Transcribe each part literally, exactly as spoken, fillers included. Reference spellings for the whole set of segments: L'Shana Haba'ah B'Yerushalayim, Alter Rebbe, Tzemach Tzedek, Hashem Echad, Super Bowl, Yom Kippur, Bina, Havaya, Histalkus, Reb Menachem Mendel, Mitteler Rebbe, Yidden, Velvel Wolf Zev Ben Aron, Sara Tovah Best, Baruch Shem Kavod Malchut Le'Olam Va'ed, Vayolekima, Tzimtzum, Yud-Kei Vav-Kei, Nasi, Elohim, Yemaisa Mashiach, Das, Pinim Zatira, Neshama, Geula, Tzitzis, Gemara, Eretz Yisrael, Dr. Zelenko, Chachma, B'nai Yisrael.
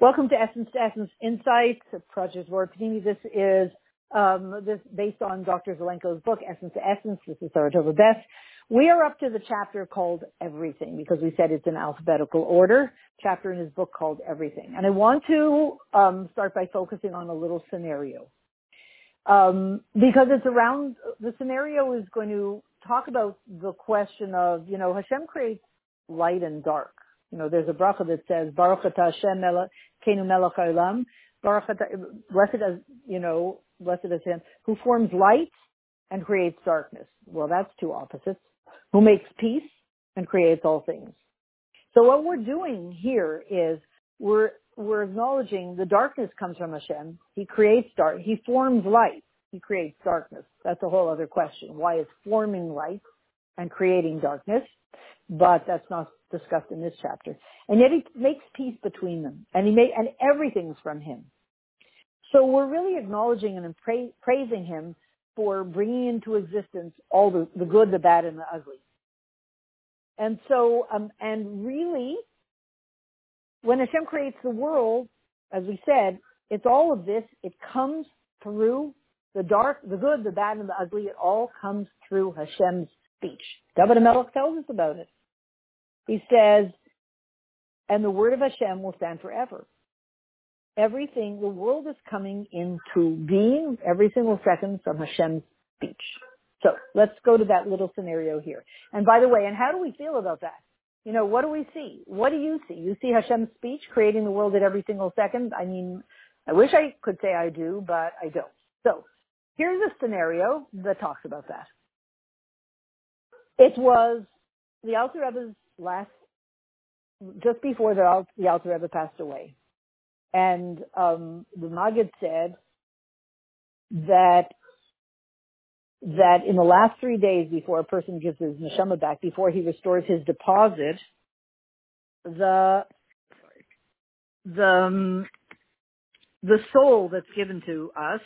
Welcome to Essence to Essence Insights, Project Word Panini. This is um, this based on Doctor Zelenko's book, Essence to Essence. This is Sara Tovah Best. We are up to the chapter called Everything, because we said it's in alphabetical order, chapter in his book called Everything. And I want to um, start by focusing on a little scenario, um, because it's around, the scenario is going to talk about the question of, you know, Hashem creates light and dark. You know, there's a bracha that says, Baruch atah Hashem Elokeinu melech haolam, Baruch atah, blessed as, you know, blessed as Him, who forms light and creates darkness. Well, that's two opposites. Who makes peace and creates all things. So what we're doing here is we're, we're acknowledging the darkness comes from Hashem. He creates dark, He forms light. He creates darkness. That's a whole other question. Why is forming light and creating darkness? But that's not discussed in this chapter. And yet He makes peace between them, and he made, and everything's from Him. So we're really acknowledging and pra- praising Him for bringing into existence all the, the good, the bad, and the ugly. And so, um, and really, when Hashem creates the world, as we said, it's all of this. It comes through the dark, the good, the bad, and the ugly. It all comes through Hashem's speech. David HaMelech tells us about it. He says, and the word of Hashem will stand forever. Everything, the world is coming into being every single second from Hashem's speech. So let's go to that little scenario here. And by the way, and how do we feel about that? You know, what do we see? What do you see? You see Hashem's speech creating the world at every single second? I mean, I wish I could say I do, but I don't. So here's a scenario that talks about that. It was the Alter Rebbe's last, just before the, the Alter Rebbe passed away. And um, the Maggid said that that in the last three days before a person gives his neshama back, before he restores his deposit, the the um, the soul that's given to us,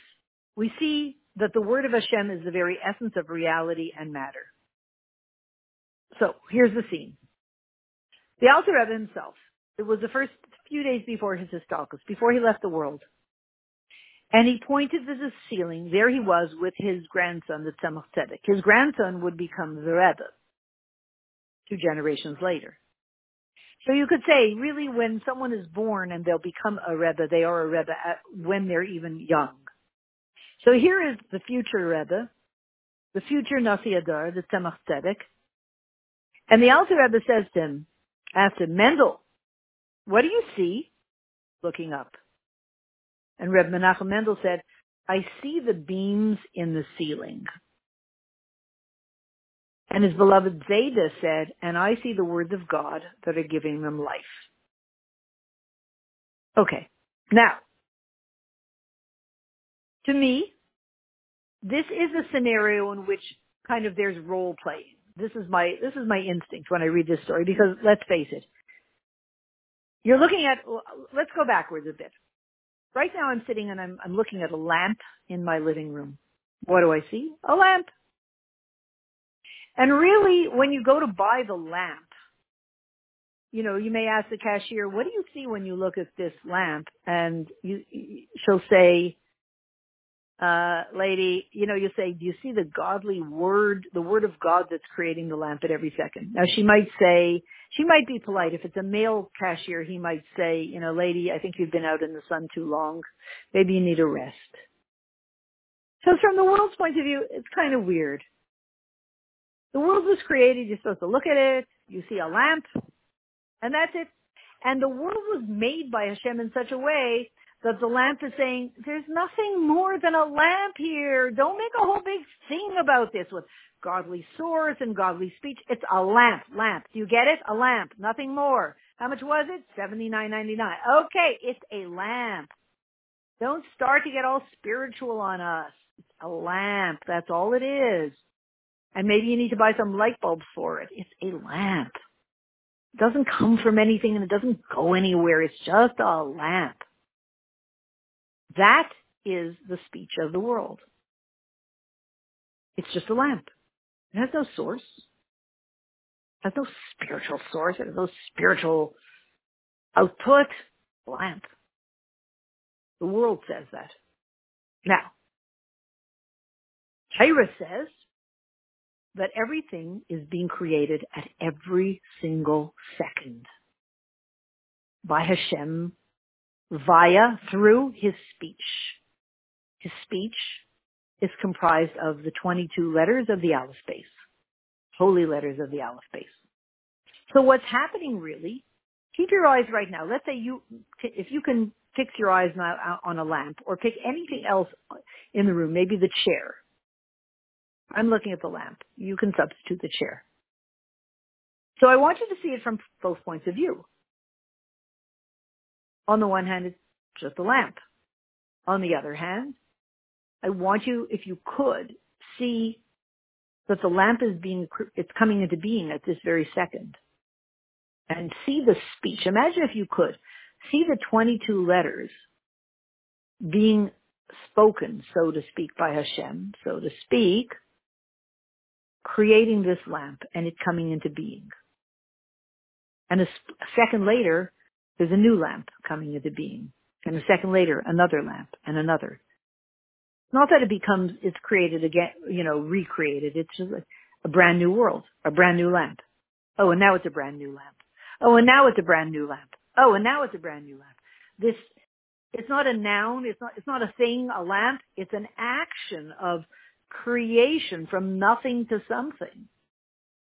we see that the word of Hashem is the very essence of reality and matter. So here's the scene: the Alter Rebbe himself. It was the first few days before his Histalkus, before he left the world. And he pointed to the ceiling. There he was with his grandson, the Tzemach Tzedek. His grandson would become the Rebbe two generations later. So you could say, really, when someone is born and they'll become a Rebbe, they are a Rebbe at, when they're even young. So here is the future Rebbe, the future Nasi Adar, the Tzemach Tzedek. And the Alter Rebbe says to him, asked him, Mendel, what do you see? Looking up. And Reb Menachem Mendel said, I see the beams in the ceiling. And his beloved Zayda said, and I see the words of God that are giving them life. Okay. Now, to me, this is a scenario in which kind of there's role playing. This is my, this is my instinct when I read this story, because let's face it, you're looking at, let's go backwards a bit. Right now I'm sitting and I'm, I'm looking at a lamp in my living room. What do I see? A lamp. And really, when you go to buy the lamp, you know, you may ask the cashier, what do you see when you look at this lamp? And you, she'll say, uh, lady, you know, you say, do you see the godly word, the word of God that's creating the lamp at every second? Now she might say, she might be polite. If it's a male cashier, he might say, you know, lady, I think you've been out in the sun too long. Maybe you need a rest. So from the world's point of view, it's kind of weird. The world was created. You're supposed to look at it. You see a lamp, and that's it. And the world was made by Hashem in such a way that the lamp is saying, there's nothing more than a lamp here. Don't make a whole big thing about this with godly source and godly speech. It's a lamp, lamp. Do you get it? A lamp, nothing more. How much was it? seventy-nine ninety-nine. Okay, it's a lamp. Don't start to get all spiritual on us. It's a lamp. That's all it is. And maybe you need to buy some light bulbs for it. It's a lamp. It doesn't come from anything, and it doesn't go anywhere. It's just a lamp. That is the speech of the world. It's just a lamp. It has no source. It has no spiritual source. It has no spiritual output. Lamp. The world says that. Now, Taira says that everything is being created at every single second by Hashem via, through his speech. His speech is comprised of the twenty-two letters of the Aleph base, holy letters of the Aleph base. So what's happening really, keep your eyes right now. Let's say you, if you can fix your eyes on a lamp or pick anything else in the room, maybe the chair. I'm looking at the lamp. You can substitute the chair. So I want you to see it from both points of view. On the one hand, it's just a lamp. On the other hand, I want you, if you could, see that the lamp is being, it's coming into being at this very second. And see the speech. Imagine if you could see the twenty-two letters being spoken, so to speak, by Hashem, so to speak, creating this lamp and it coming into being. And a, sp- a second later, there's a new lamp coming into being. And a second later, another lamp and another. Not that it becomes, it's created again, you know, recreated. It's just like a brand new world, a brand new lamp. Oh, and now it's a brand new lamp. Oh, and now it's a brand new lamp. Oh, and now it's a brand new lamp. This, it's not a noun. It's not, it's not a thing, a lamp. It's an action of creation from nothing to something.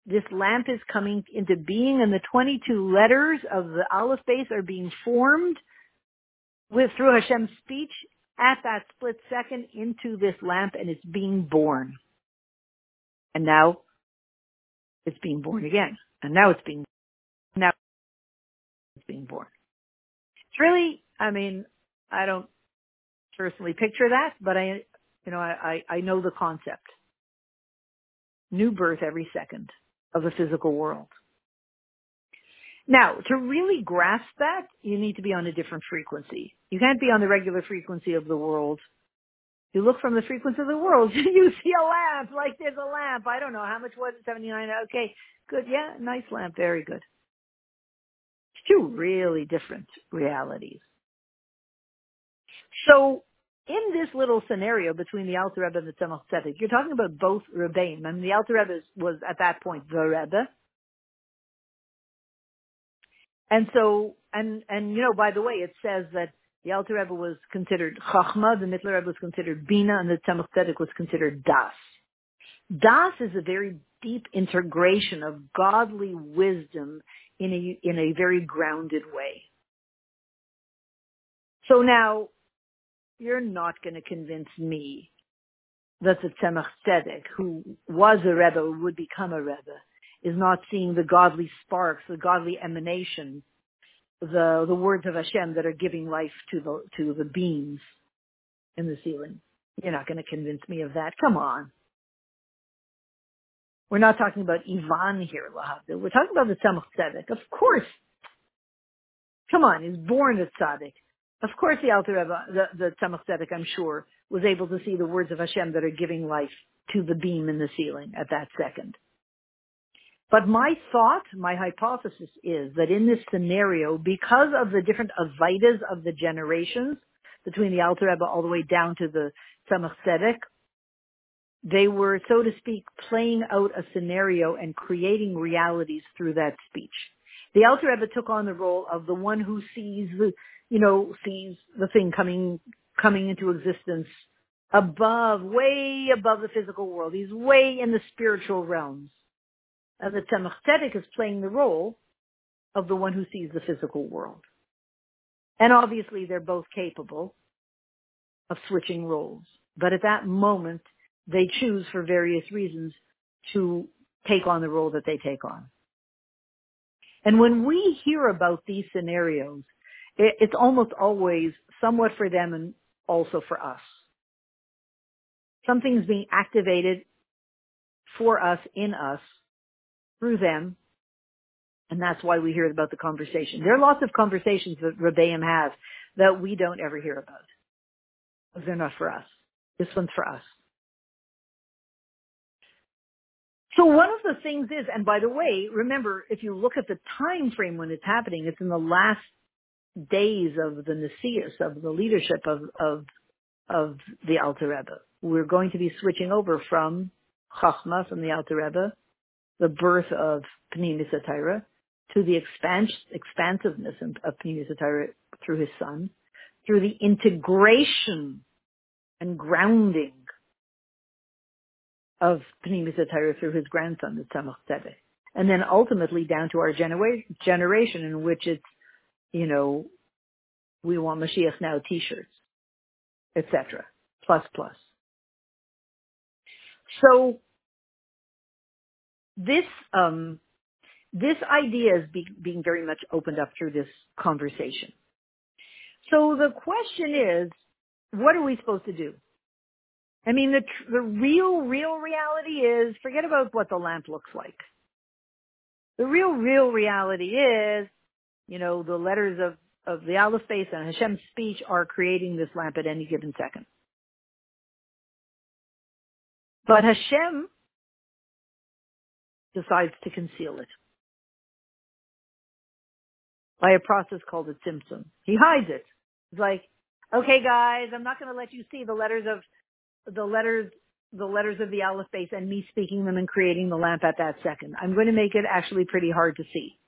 This lamp is coming into being, and the twenty-two letters of the Aleph base are being formed with through Hashem's speech at that split second into this lamp, and it's being born. And now it's being born again. And now it's being now it's being born. It's really, I mean, I don't personally picture that, but I, you know, I, I, I know the concept. New birth every second of the physical world. Now, to really grasp that, you need to be on a different frequency. You can't be on the regular frequency of the world. You look from the frequency of the world, you see a lamp, like there's a lamp. I don't know, how much was it, seventy-nine? Okay, good, yeah, nice lamp, very good. It's two really different realities. So, in this little scenario between the Alter Rebbe and the Tzemach Tzedek, you're talking about both Rebbeim. I mean, the Alter Rebbe was, at that point, the Rebbe. And so, and, and, you know, by the way, it says that the Alter Rebbe was considered Chachma, the Mitteler Rebbe was considered Bina, and the Tzemach Tzedek was considered Das. Das is a very deep integration of godly wisdom in a, in a very grounded way. So now, you're not going to convince me that the Tzemach Tzedek, who was a Rebbe, would become a Rebbe, is not seeing the godly sparks, the godly emanation, the the words of Hashem that are giving life to the to the beams in the ceiling. You're not going to convince me of that. Come on. We're not talking about Ivan here, Lahavdil. We're talking about the Tzemach Tzedek. Of course. Come on, he's born a tzaddik. Of course, the Alter Rebbe, the, the Tzemach Tzedek, I'm sure, was able to see the words of Hashem that are giving life to the beam in the ceiling at that second. But my thought, my hypothesis is that in this scenario, because of the different avaitas of the generations, between the Alter Rebbe all the way down to the Tzemach Tzedek, they were, so to speak, playing out a scenario and creating realities through that speech. The Alter Rebbe took on the role of the one who sees the, you know, sees the thing coming, coming into existence above, way above the physical world. He's way in the spiritual realms. And the Tzemach Tzedek is playing the role of the one who sees the physical world. And obviously they're both capable of switching roles. But at that moment, they choose for various reasons to take on the role that they take on. And when we hear about these scenarios, it's almost always somewhat for them and also for us. Something's being activated for us, in us, through them, and that's why we hear about the conversation. There are lots of conversations that Rebbeim have that we don't ever hear about, because they're not for us. This one's for us. So one of the things is, and by the way, remember, if you look at the time frame when it's happening, it's in the last days of the Nasius, of the leadership of, of, of the Alter Rebbe. We're going to be switching over from Chachma, from the Alter Rebbe, the birth of Pinim Zatira, to the expans- expansiveness of Pinim Zatira through his son, through the integration and grounding of Pinim Zatira through his grandson, the Tzemach Tzedek. And then ultimately down to our genera- generation in which it's, you know, we want Mashiach now t-shirts, et cetera, plus, plus. So this um, this idea is be- being very much opened up through this conversation. So the question is, what are we supposed to do? I mean, the tr- the real, real reality is, forget about what the lamp looks like. The real, real reality is, you know, the letters of, of the Aleph Bet and Hashem's speech are creating this lamp at any given second. But Hashem decides to conceal it by a process called a Tzimtzum. He hides it. He's like, okay, guys, I'm not going to let you see the letters of the letters, the letters of the Aleph Bet and me speaking them and creating the lamp at that second. I'm going to make it actually pretty hard to see.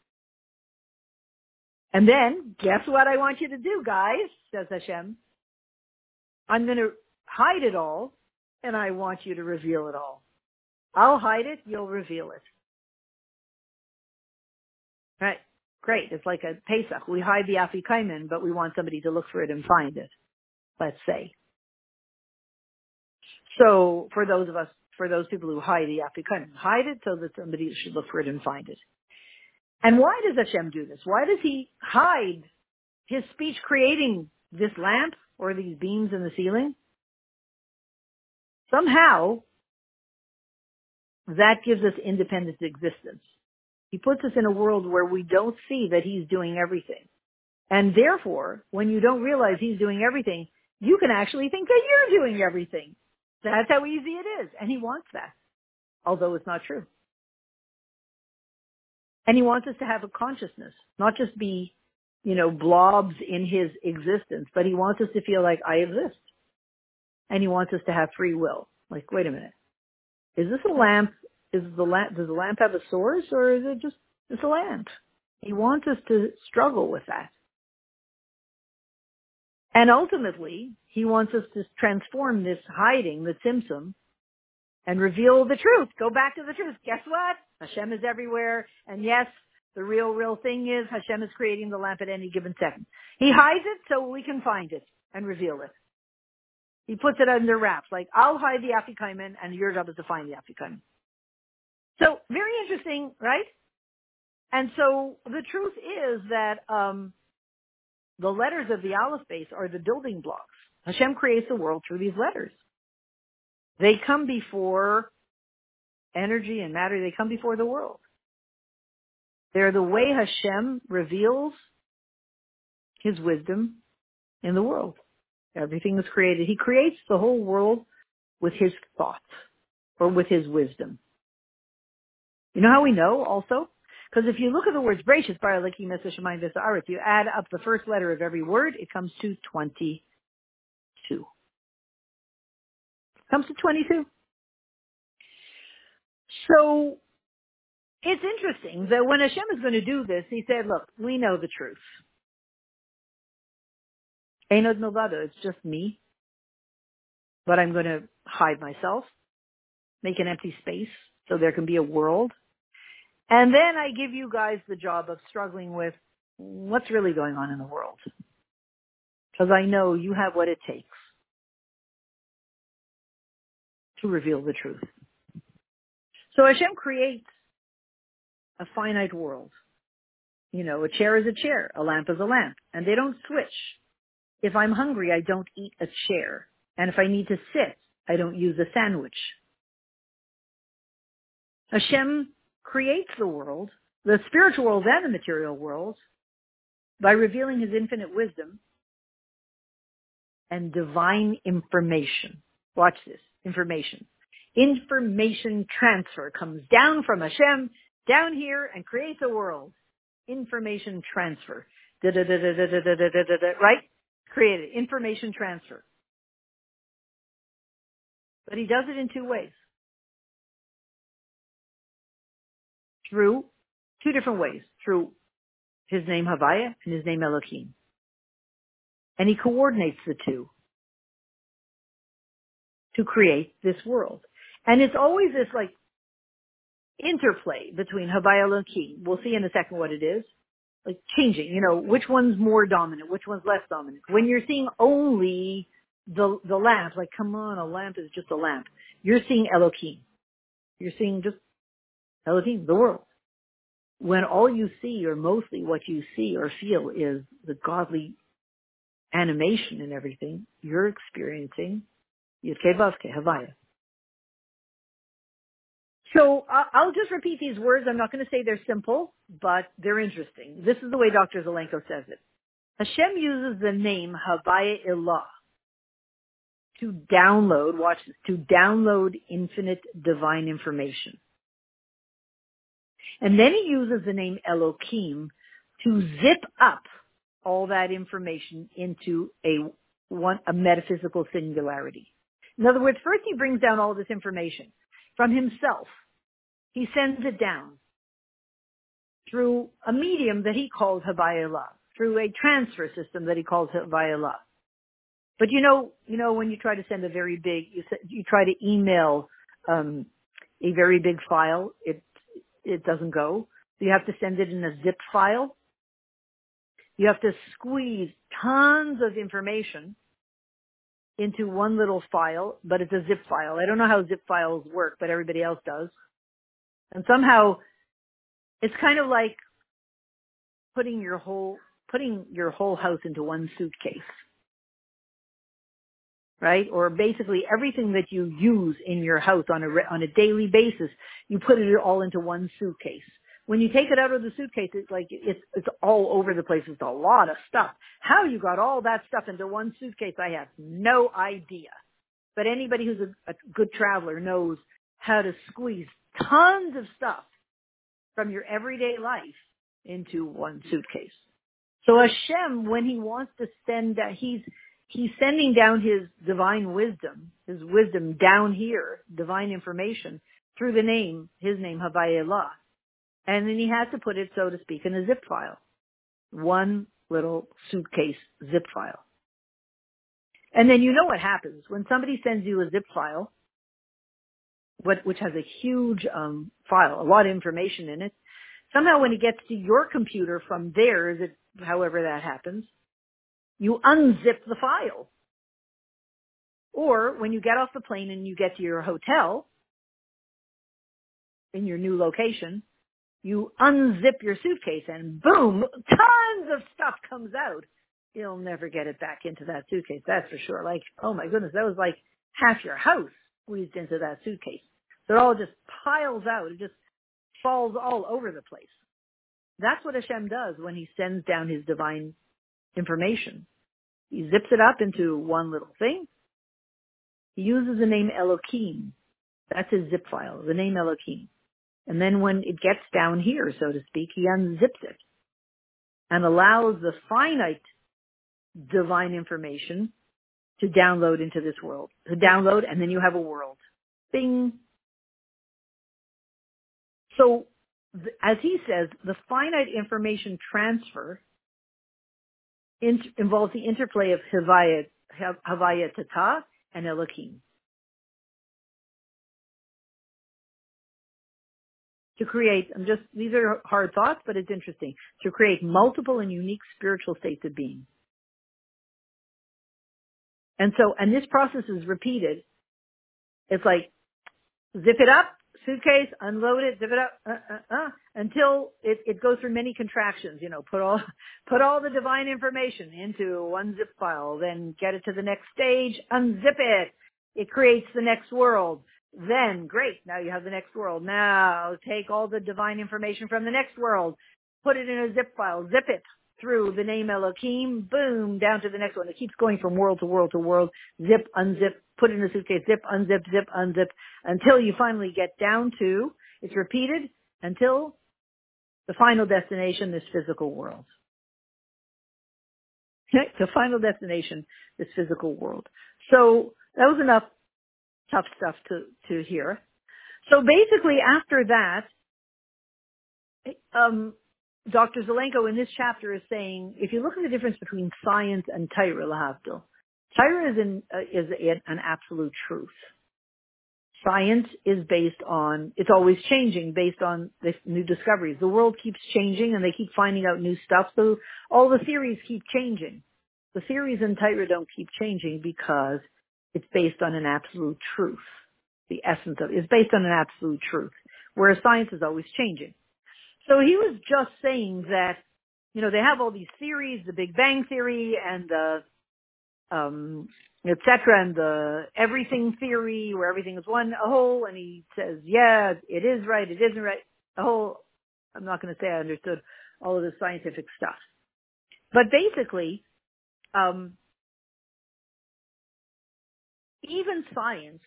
And then, guess what I want you to do, guys, says Hashem. I'm going to hide it all, and I want you to reveal it all. I'll hide it, you'll reveal it. Right, great. It's like a Pesach. We hide the Afikoman, but we want somebody to look for it and find it, let's say. So for those of us, for those people who hide the Afikoman, hide it so that somebody should look for it and find it. And why does Hashem do this? Why does he hide his speech creating this lamp or these beams in the ceiling? Somehow, that gives us independent existence. He puts us in a world where we don't see that he's doing everything. And therefore, when you don't realize he's doing everything, you can actually think that you're doing everything. That's how easy it is. And he wants that, although it's not true. And he wants us to have a consciousness, not just be, you know, blobs in his existence, but he wants us to feel like I exist. And he wants us to have free will. Like, wait a minute. Is this a lamp? Is the lamp, does the lamp have a source, or is it just, it's a lamp? He wants us to struggle with that. And ultimately, he wants us to transform this hiding, the Tzimtzum, and reveal the truth. Go back to the truth. Guess what? Hashem is everywhere. And yes, the real, real thing is Hashem is creating the lamp at any given second. He hides it so we can find it and reveal it. He puts it under wraps. Like, I'll hide the Afikoman, and your job is to find the Afikoman. So, very interesting, right? And so, the truth is that um, the letters of the Aleph Bet are the building blocks. Hashem creates the world through these letters. They come before energy and matter. They come before the world. They're the way Hashem reveals his wisdom in the world. Everything was created. He creates the whole world with his thoughts or with his wisdom. You know how we know also? Because if you look at the words Breshis, Bara V'Shemaim V'Ha'aretz, you add up the first letter of every word, it comes to twenty-two. Comes to twenty-two. So it's interesting that when Hashem is going to do this, he said, look, we know the truth. Ein od milvado, it's just me, but I'm going to hide myself, make an empty space so there can be a world. And then I give you guys the job of struggling with what's really going on in the world, because I know you have what it takes to reveal the truth. So Hashem creates a finite world. You know, a chair is a chair, a lamp is a lamp, and they don't switch. If I'm hungry, I don't eat a chair. And if I need to sit, I don't use a sandwich. Hashem creates the world, the spiritual world and the material world, by revealing his infinite wisdom and divine information. Watch this. Information. Information transfer comes down from Hashem down here and creates a world. Information transfer. da da da da da da da da da, right? Created information transfer. But he does it in two ways. Through two different ways. Through his name Havaya and his name Elohim. And he coordinates the two to create this world. And it's always this like interplay between Havaya and Elohim. We'll see in a second what it is. Like changing, you know, which one's more dominant, which one's less dominant. When you're seeing only the the lamp, like, come on, a lamp is just a lamp. You're seeing Elohim. You're seeing just Elohim, the world. When all you see, or mostly what you see or feel, is the godly animation and everything, you're experiencing Yud-Kei Vav-Kei, Havaya. So I'll just repeat these words. I'm not going to say they're simple, but they're interesting. This is the way Doctor Zelenko says it. Hashem uses the name Havayah Ila'ah to download, watch this, to download infinite divine information. And then he uses the name Elohim to zip up all that information into a one a metaphysical singularity. In other words, first he brings down all this information from himself. He sends it down through a medium that he calls Havayah Ila'ah, through a transfer system that he calls Havayah Ila'ah. But you know, you know, when you try to send a very big, you, you try to email um, a very big file, it it doesn't go. You have to send it in a zip file. You have to squeeze tons of information into one little file, but it's a zip file. I don't know how zip files work, but everybody else does. And somehow it's kind of like putting your whole, putting your whole house into one suitcase, right? Or basically everything that you use in your house on a, on a daily basis, you put it all into one suitcase. When you take it out of the suitcase, it's like it's, it's all over the place. It's a lot of stuff. How you got all that stuff into one suitcase, I have no idea. But anybody who's a, a good traveler knows how to squeeze tons of stuff from your everyday life into one suitcase. So Hashem, when he wants to send, uh, he's he's sending down his divine wisdom, his wisdom down here, divine information, through the name, his name, Havayah Ila'ah. And then he had to put it, so to speak, in a zip file. One little suitcase zip file. And then you know what happens. When somebody sends you a zip file, what, which has a huge um, file, a lot of information in it, somehow when it gets to your computer from theirs, it, however that happens, you unzip the file. Or when you get off the plane and you get to your hotel in your new location, you unzip your suitcase and boom, tons of stuff comes out. You'll never get it back into that suitcase, that's for sure. Like, oh my goodness, that was like half your house squeezed into that suitcase. So it all just piles out. It just falls all over the place. That's what Hashem does when he sends down his divine information. He zips it up into one little thing. He uses the name Elohim. That's his zip file, the name Elohim. And then when it gets down here, so to speak, he unzips it and allows the finite divine information to download into this world. To download, and then you have a world. Bing! So, as he says, the finite information transfer in- involves the interplay of Havaya, Havaya Tata and Elohim, to create, I'm just, these are hard thoughts, but it's interesting, to create multiple and unique spiritual states of being. And so, and this process is repeated. It's like, zip it up, suitcase, unload it, zip it up, uh, uh, uh, until it, it goes through many contractions, you know, put all, put all the divine information into one zip file, then get it to the next stage, unzip it. It creates the next world. Then, great, now you have the next world. Now, take all the divine information from the next world, put it in a zip file, zip it through the name Elohim, boom, down to the next one. It keeps going from world to world to world, zip, unzip, put it in a suitcase, zip, unzip, zip, unzip, until you finally get down to, it's repeated, until the final destination, this physical world. The final destination is physical world. So that was enough tough stuff to, to hear. So basically after that, um, Doctor Zelenko in this chapter is saying, if you look at the difference between science and Taira, lahavdil, Taira is, in, uh, is in an absolute truth. Science is based on, it's always changing based on the new discoveries. The world keeps changing and they keep finding out new stuff. So all the theories keep changing. The theories in Taira don't keep changing because it's based on an absolute truth. The essence of it is based on an absolute truth, whereas science is always changing. So he was just saying that, you know, they have all these theories, the Big Bang Theory and the, um, et cetera, and the everything theory where everything is one whole, and he says, yeah, it is right, it isn't right, a whole, I'm not going to say I understood all of the scientific stuff. But basically, um, even science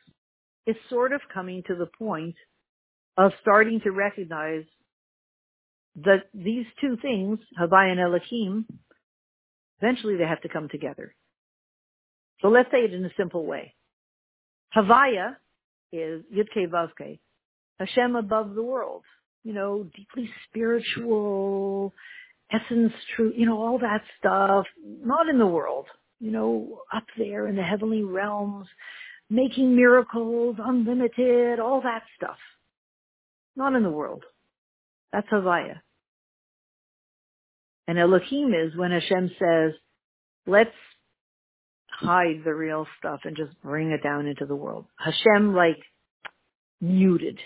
is sort of coming to the point of starting to recognize that these two things, Havaya and Elohim, eventually they have to come together. So let's say it in a simple way. Havaya is Yud-Kei Vav-Kei, Hashem above the world, you know, deeply spiritual, essence, true, you know, all that stuff, not in the world, you know, up there in the heavenly realms, making miracles, unlimited, all that stuff. Not in the world. That's Havaya. And Elohim is when Hashem says, let's hide the real stuff and just bring it down into the world. Hashem, like, muted,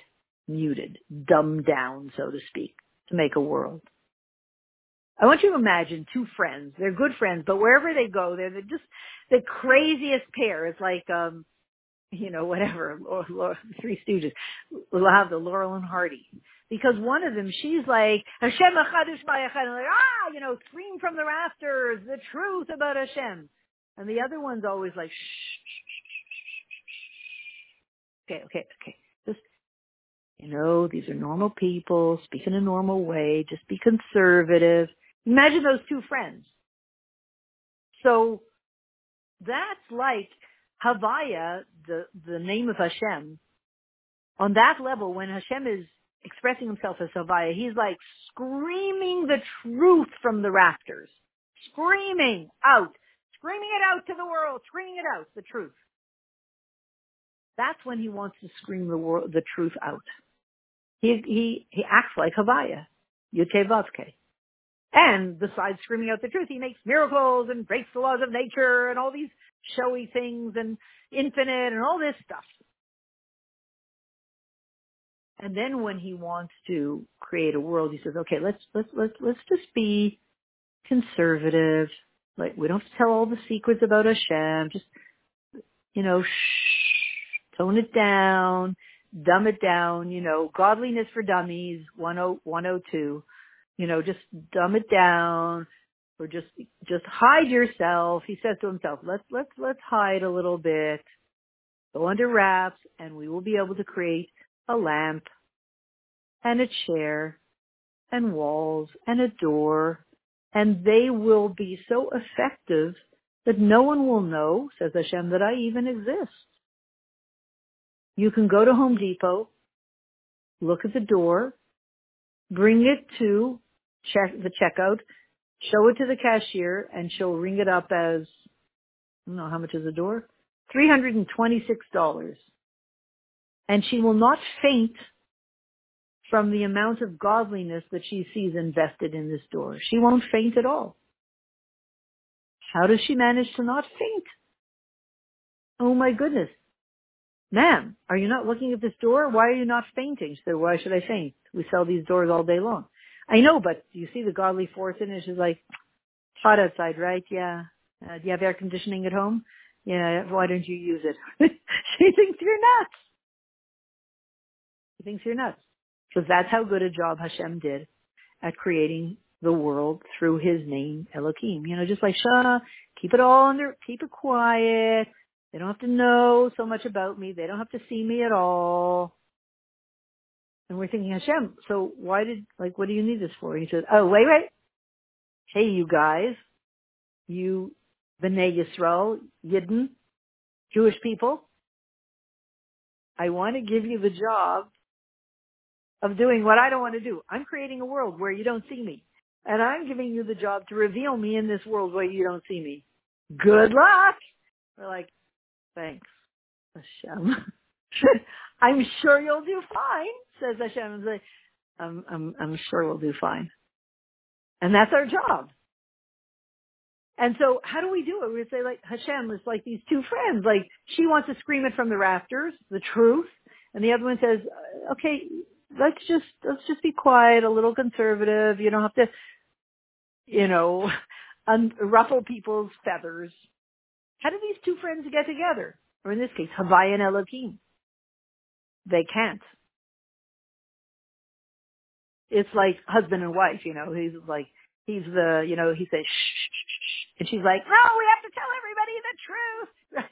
muted, dumbed down, so to speak, to make a world. I want you to imagine two friends. They're good friends, but wherever they go, they're just the craziest pair. It's like, um, you know, whatever, Laurel, Laurel, Three Stooges. We'll have the Laurel and Hardy. Because one of them, she's like, Hashem Echad, Ushmai Echad, like, ah, you know, scream from the rafters, the truth about Hashem. And the other one's always like, shh, shh, shh, shh, shh. Okay, okay, okay. Just, you know, these are normal people, speak in a normal way, just be conservative. Imagine those two friends. So that's like Havaya, the, the name of Hashem. On that level, when Hashem is expressing himself as Havaya, he's like screaming the truth from the rafters, screaming out. Screaming it out to the world, screaming it out, the truth. That's when he wants to scream the world, the truth out. He he he acts like Havaya, Yud-Kei Vav-Kei. And besides screaming out the truth, he makes miracles and breaks the laws of nature and all these showy things and infinite and all this stuff. And then when he wants to create a world, he says, okay, let's let's let's let's just be conservative. Like, we don't have to tell all the secrets about Hashem. Just, you know, shh, tone it down, dumb it down, you know, godliness for dummies, one oh two, you know, just dumb it down or just, just hide yourself. He says to himself, let's, let's, let's hide a little bit, go under wraps, and we will be able to create a lamp and a chair and walls and a door. And they will be so effective that no one will know, says Hashem, that I even exist. You can go to Home Depot, look at the door, bring it to check the checkout, show it to the cashier, and she'll ring it up as, I don't know, how much is the door? three hundred twenty-six dollars. And she will not faint from the amount of godliness that she sees invested in this door. She won't faint at all. How does she manage to not faint? Oh my goodness. Ma'am, are you not looking at this door? Why are you not fainting? She said, why should I faint? We sell these doors all day long. I know, but do you see the godly force in it? She's like, hot outside, right? Yeah. Uh, do you have air conditioning at home? Yeah. Why don't you use it? She thinks you're nuts. She thinks you're nuts. Because that's how good a job Hashem did at creating the world through his name, Elohim. You know, just like, Shah, keep it all under, keep it quiet. They don't have to know so much about me. They don't have to see me at all. And we're thinking, Hashem, so why did, like, what do you need this for? And he says, oh, wait, wait. Hey, you guys, you, B'nai Yisrael, Yidden, Jewish people, I want to give you the job of doing what I don't want to do. I'm creating a world where you don't see me. And I'm giving you the job to reveal me in this world where you don't see me. Good luck. We're like, thanks, Hashem. I'm sure you'll do fine, says Hashem. I'm, I'm, I'm sure we'll do fine. And that's our job. And so how do we do it? We would say, like, Hashem is like these two friends. Like, she wants to scream it from the rafters, the truth. And the other one says, okay, let's just, let's just be quiet, a little conservative. You don't have to, you know, un- ruffle people's feathers. How do these two friends get together? Or in this case, Havaya and Elohim. They can't. It's like husband and wife, you know, he's like, he's the, you know, he says, shh, shh, shh, and she's like, no, we have to tell everybody the truth.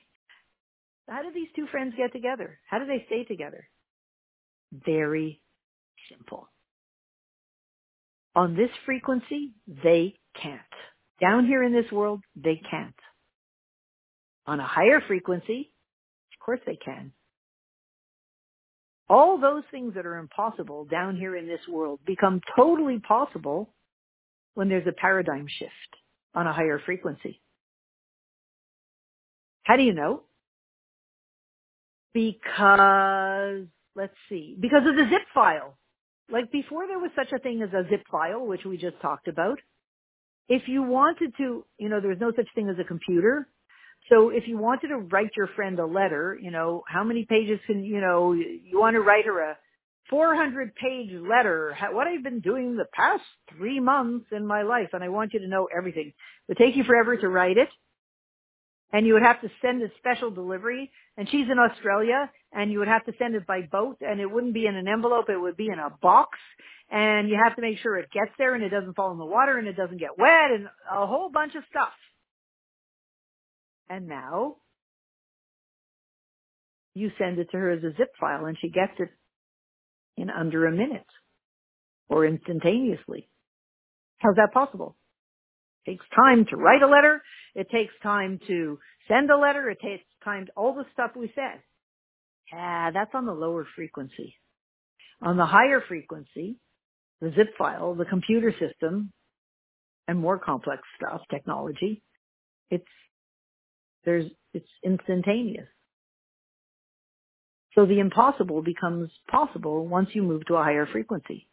Right? How do these two friends get together? How do they stay together? Very simple. On this frequency, they can't. Down here in this world, they can't. On a higher frequency, of course they can. All those things that are impossible down here in this world become totally possible when there's a paradigm shift on a higher frequency. How do you know? Because, let's see, because of the zip file. Like before there was such a thing as a zip file, which we just talked about. If you wanted to, you know, there was no such thing as a computer. So if you wanted to write your friend a letter, you know, how many pages can, you know, you want to write her a four hundred page letter, what I've been doing the past three months in my life, and I want you to know everything. It would take you forever to write it, and you would have to send a special delivery, and she's in Australia, and you would have to send it by boat, and it wouldn't be in an envelope, it would be in a box, and you have to make sure it gets there, and it doesn't fall in the water, and it doesn't get wet, and a whole bunch of stuff. And now, you send it to her as a zip file, and she gets it in under a minute, or instantaneously. How's that possible? It takes time to write a letter. It takes time to send a letter. It takes time to all the stuff we said. Ah, that's on the lower frequency. On the higher frequency, the zip file, the computer system, and more complex stuff, technology, it's There's, it's instantaneous. So the impossible becomes possible once you move to a higher frequency.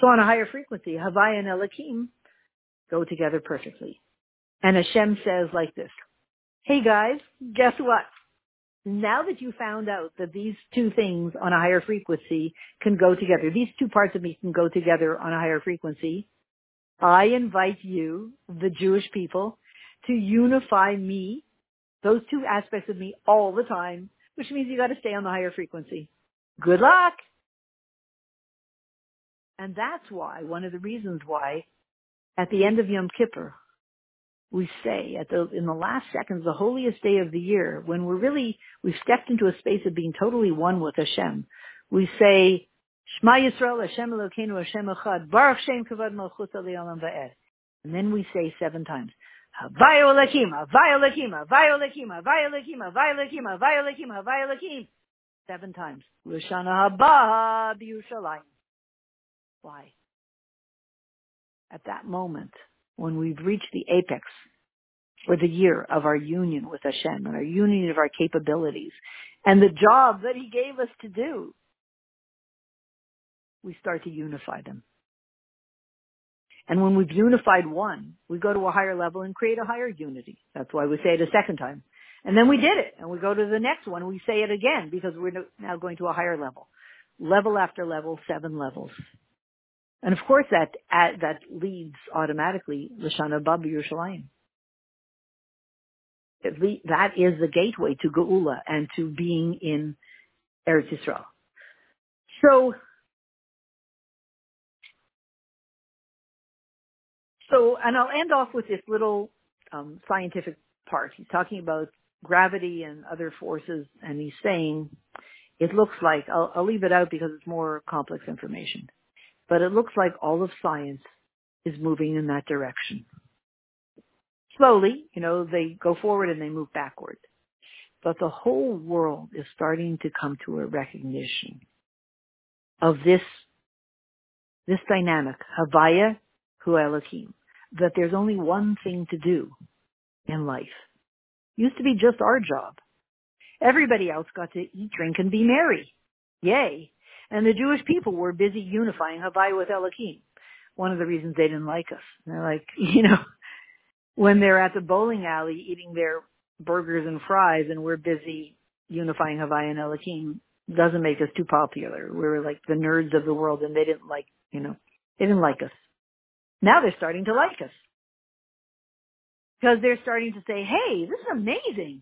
So on a higher frequency, Havaya and Elohim go together perfectly. And Hashem says like this, hey guys, guess what? Now that you found out that these two things on a higher frequency can go together, these two parts of me can go together on a higher frequency, I invite you, the Jewish people, to unify me, those two aspects of me all the time, which means you got to stay on the higher frequency. Good luck. And that's why, one of the reasons why, at the end of Yom Kippur, we say at the, in the last seconds, the holiest day of the year, when we're really, we've stepped into a space of being totally one with Hashem. We say, Shema Yisrael, Hashem Elokeinu, Hashem Echad, Baruch Shem Kavod Malchut Le'Olam Va'ed. And then we say seven times, Vayolekima, Vayolekima, Vayolekima, Vayolekima, Vayolekima, Vayolekima, Vayolekima. Seven times. L'Shana Haba'ah B'Yerushalayim. Why? At that moment, when we've reached the apex for the year of our union with Hashem and our union of our capabilities and the job that He gave us to do, we start to unify them. And when we've unified one, we go to a higher level and create a higher unity. That's why we say it a second time. And then we did it. And we go to the next one. We say it again because we're now going to a higher level. Level after level, seven levels. And of course that that leads automatically L'Shana Haba'ah B'Yerushalayim. That is the gateway to Geula and to being in Eretz Yisrael. So... So, and I'll end off with this little um, scientific part. He's talking about gravity and other forces, and he's saying it looks like, I'll, I'll leave it out because it's more complex information, but it looks like all of science is moving in that direction. slowly, you know, they go forward and they move backward. But the whole world is starting to come to a recognition of this, this dynamic, Havaya Hu Elohim, that there's only one thing to do in life. It used to be just our job. Everybody else got to eat, drink, and be merry. Yay. And the Jewish people were busy unifying Havaya with Elohim. One of the reasons they didn't like us. They're like, you know, when they're at the bowling alley eating their burgers and fries and we're busy unifying Havaya and Elohim, doesn't make us too popular. We were like the nerds of the world, and they didn't like, you know, they didn't like us. Now they're starting to like us. Because they're starting to say, hey, this is amazing.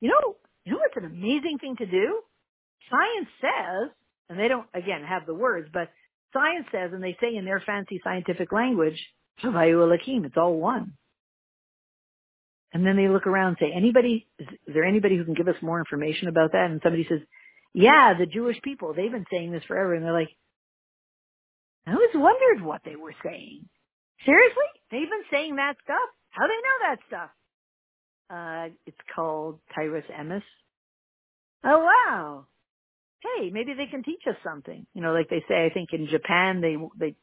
You know, you know what's an amazing thing to do? Science says, and they don't, again, have the words, but science says, and they say in their fancy scientific language, Havaya Elohim, it's all one. And then they look around and say, anybody, is there anybody who can give us more information about that? And somebody says, yeah, the Jewish people, they've been saying this forever. And they're like, I always wondered what they were saying. Seriously? They've been saying that stuff? How do they know that stuff? Uh, it's called Taira's Emes. Oh, wow. Hey, maybe they can teach us something. You know, like they say, I think in Japan, they, they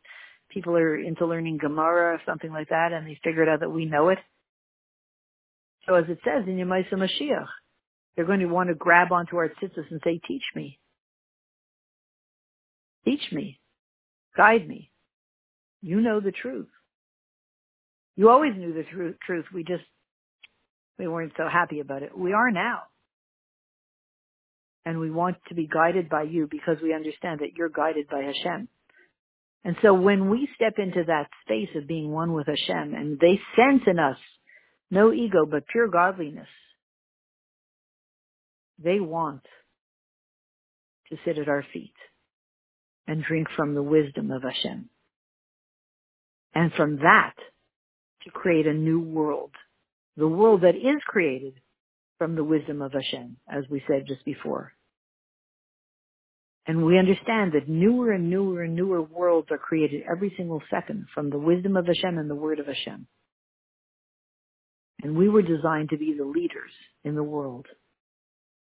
people are into learning Gemara or something like that, and they figured out that we know it. So as it says in Yemaisa Mashiach, they're going to want to grab onto our tzitzis and say, teach me. Teach me. Guide me. You know the truth. You always knew the tr- truth. We just, we weren't so happy about it. We are now. And we want to be guided by you because we understand that you're guided by Hashem. And so when we step into that space of being one with Hashem, and they sense in us no ego, but pure godliness, they want to sit at our feet and drink from the wisdom of Hashem. And from that, to create a new world, the world that is created from the wisdom of Hashem, as we said just before. And we understand that newer and newer and newer worlds are created every single second from the wisdom of Hashem and the word of Hashem. And we were designed to be the leaders in the world,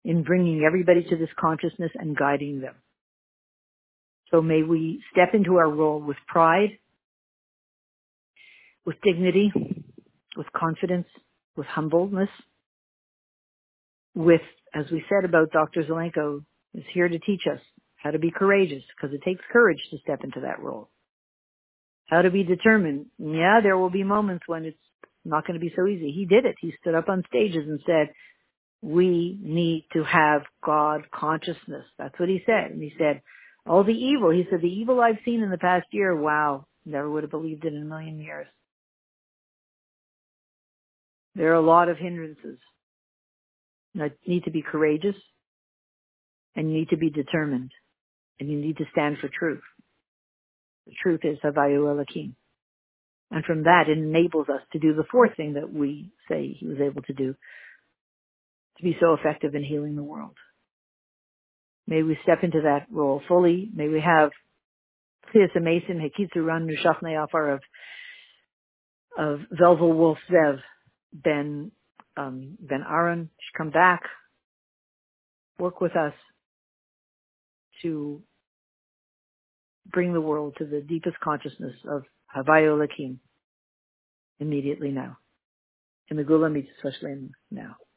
in bringing everybody to this consciousness and guiding them. So may we step into our role with pride, with dignity, with confidence, with humbleness, with, as we said about Doctor Zelenko, is here to teach us how to be courageous, because it takes courage to step into that role. How to be determined. Yeah, there will be moments when it's not going to be so easy. He did it. He stood up on stages and said, we need to have God consciousness. That's what he said. And he said, all the evil. He said, the evil I've seen in the past year, wow, never would have believed it in a million years. There are a lot of hindrances. You need to be courageous, and you need to be determined, and you need to stand for truth. The truth is Havaya Elohim. And from that, it enables us to do the fourth thing that we say he was able to do, to be so effective in healing the world. May we step into that role fully. May we have of of Velvel Wolf Zev Ben um, Ben Aron. Should come back, work with us to bring the world to the deepest consciousness of Havaya Elohim immediately now. In the Gula Mitzvah Shlema now.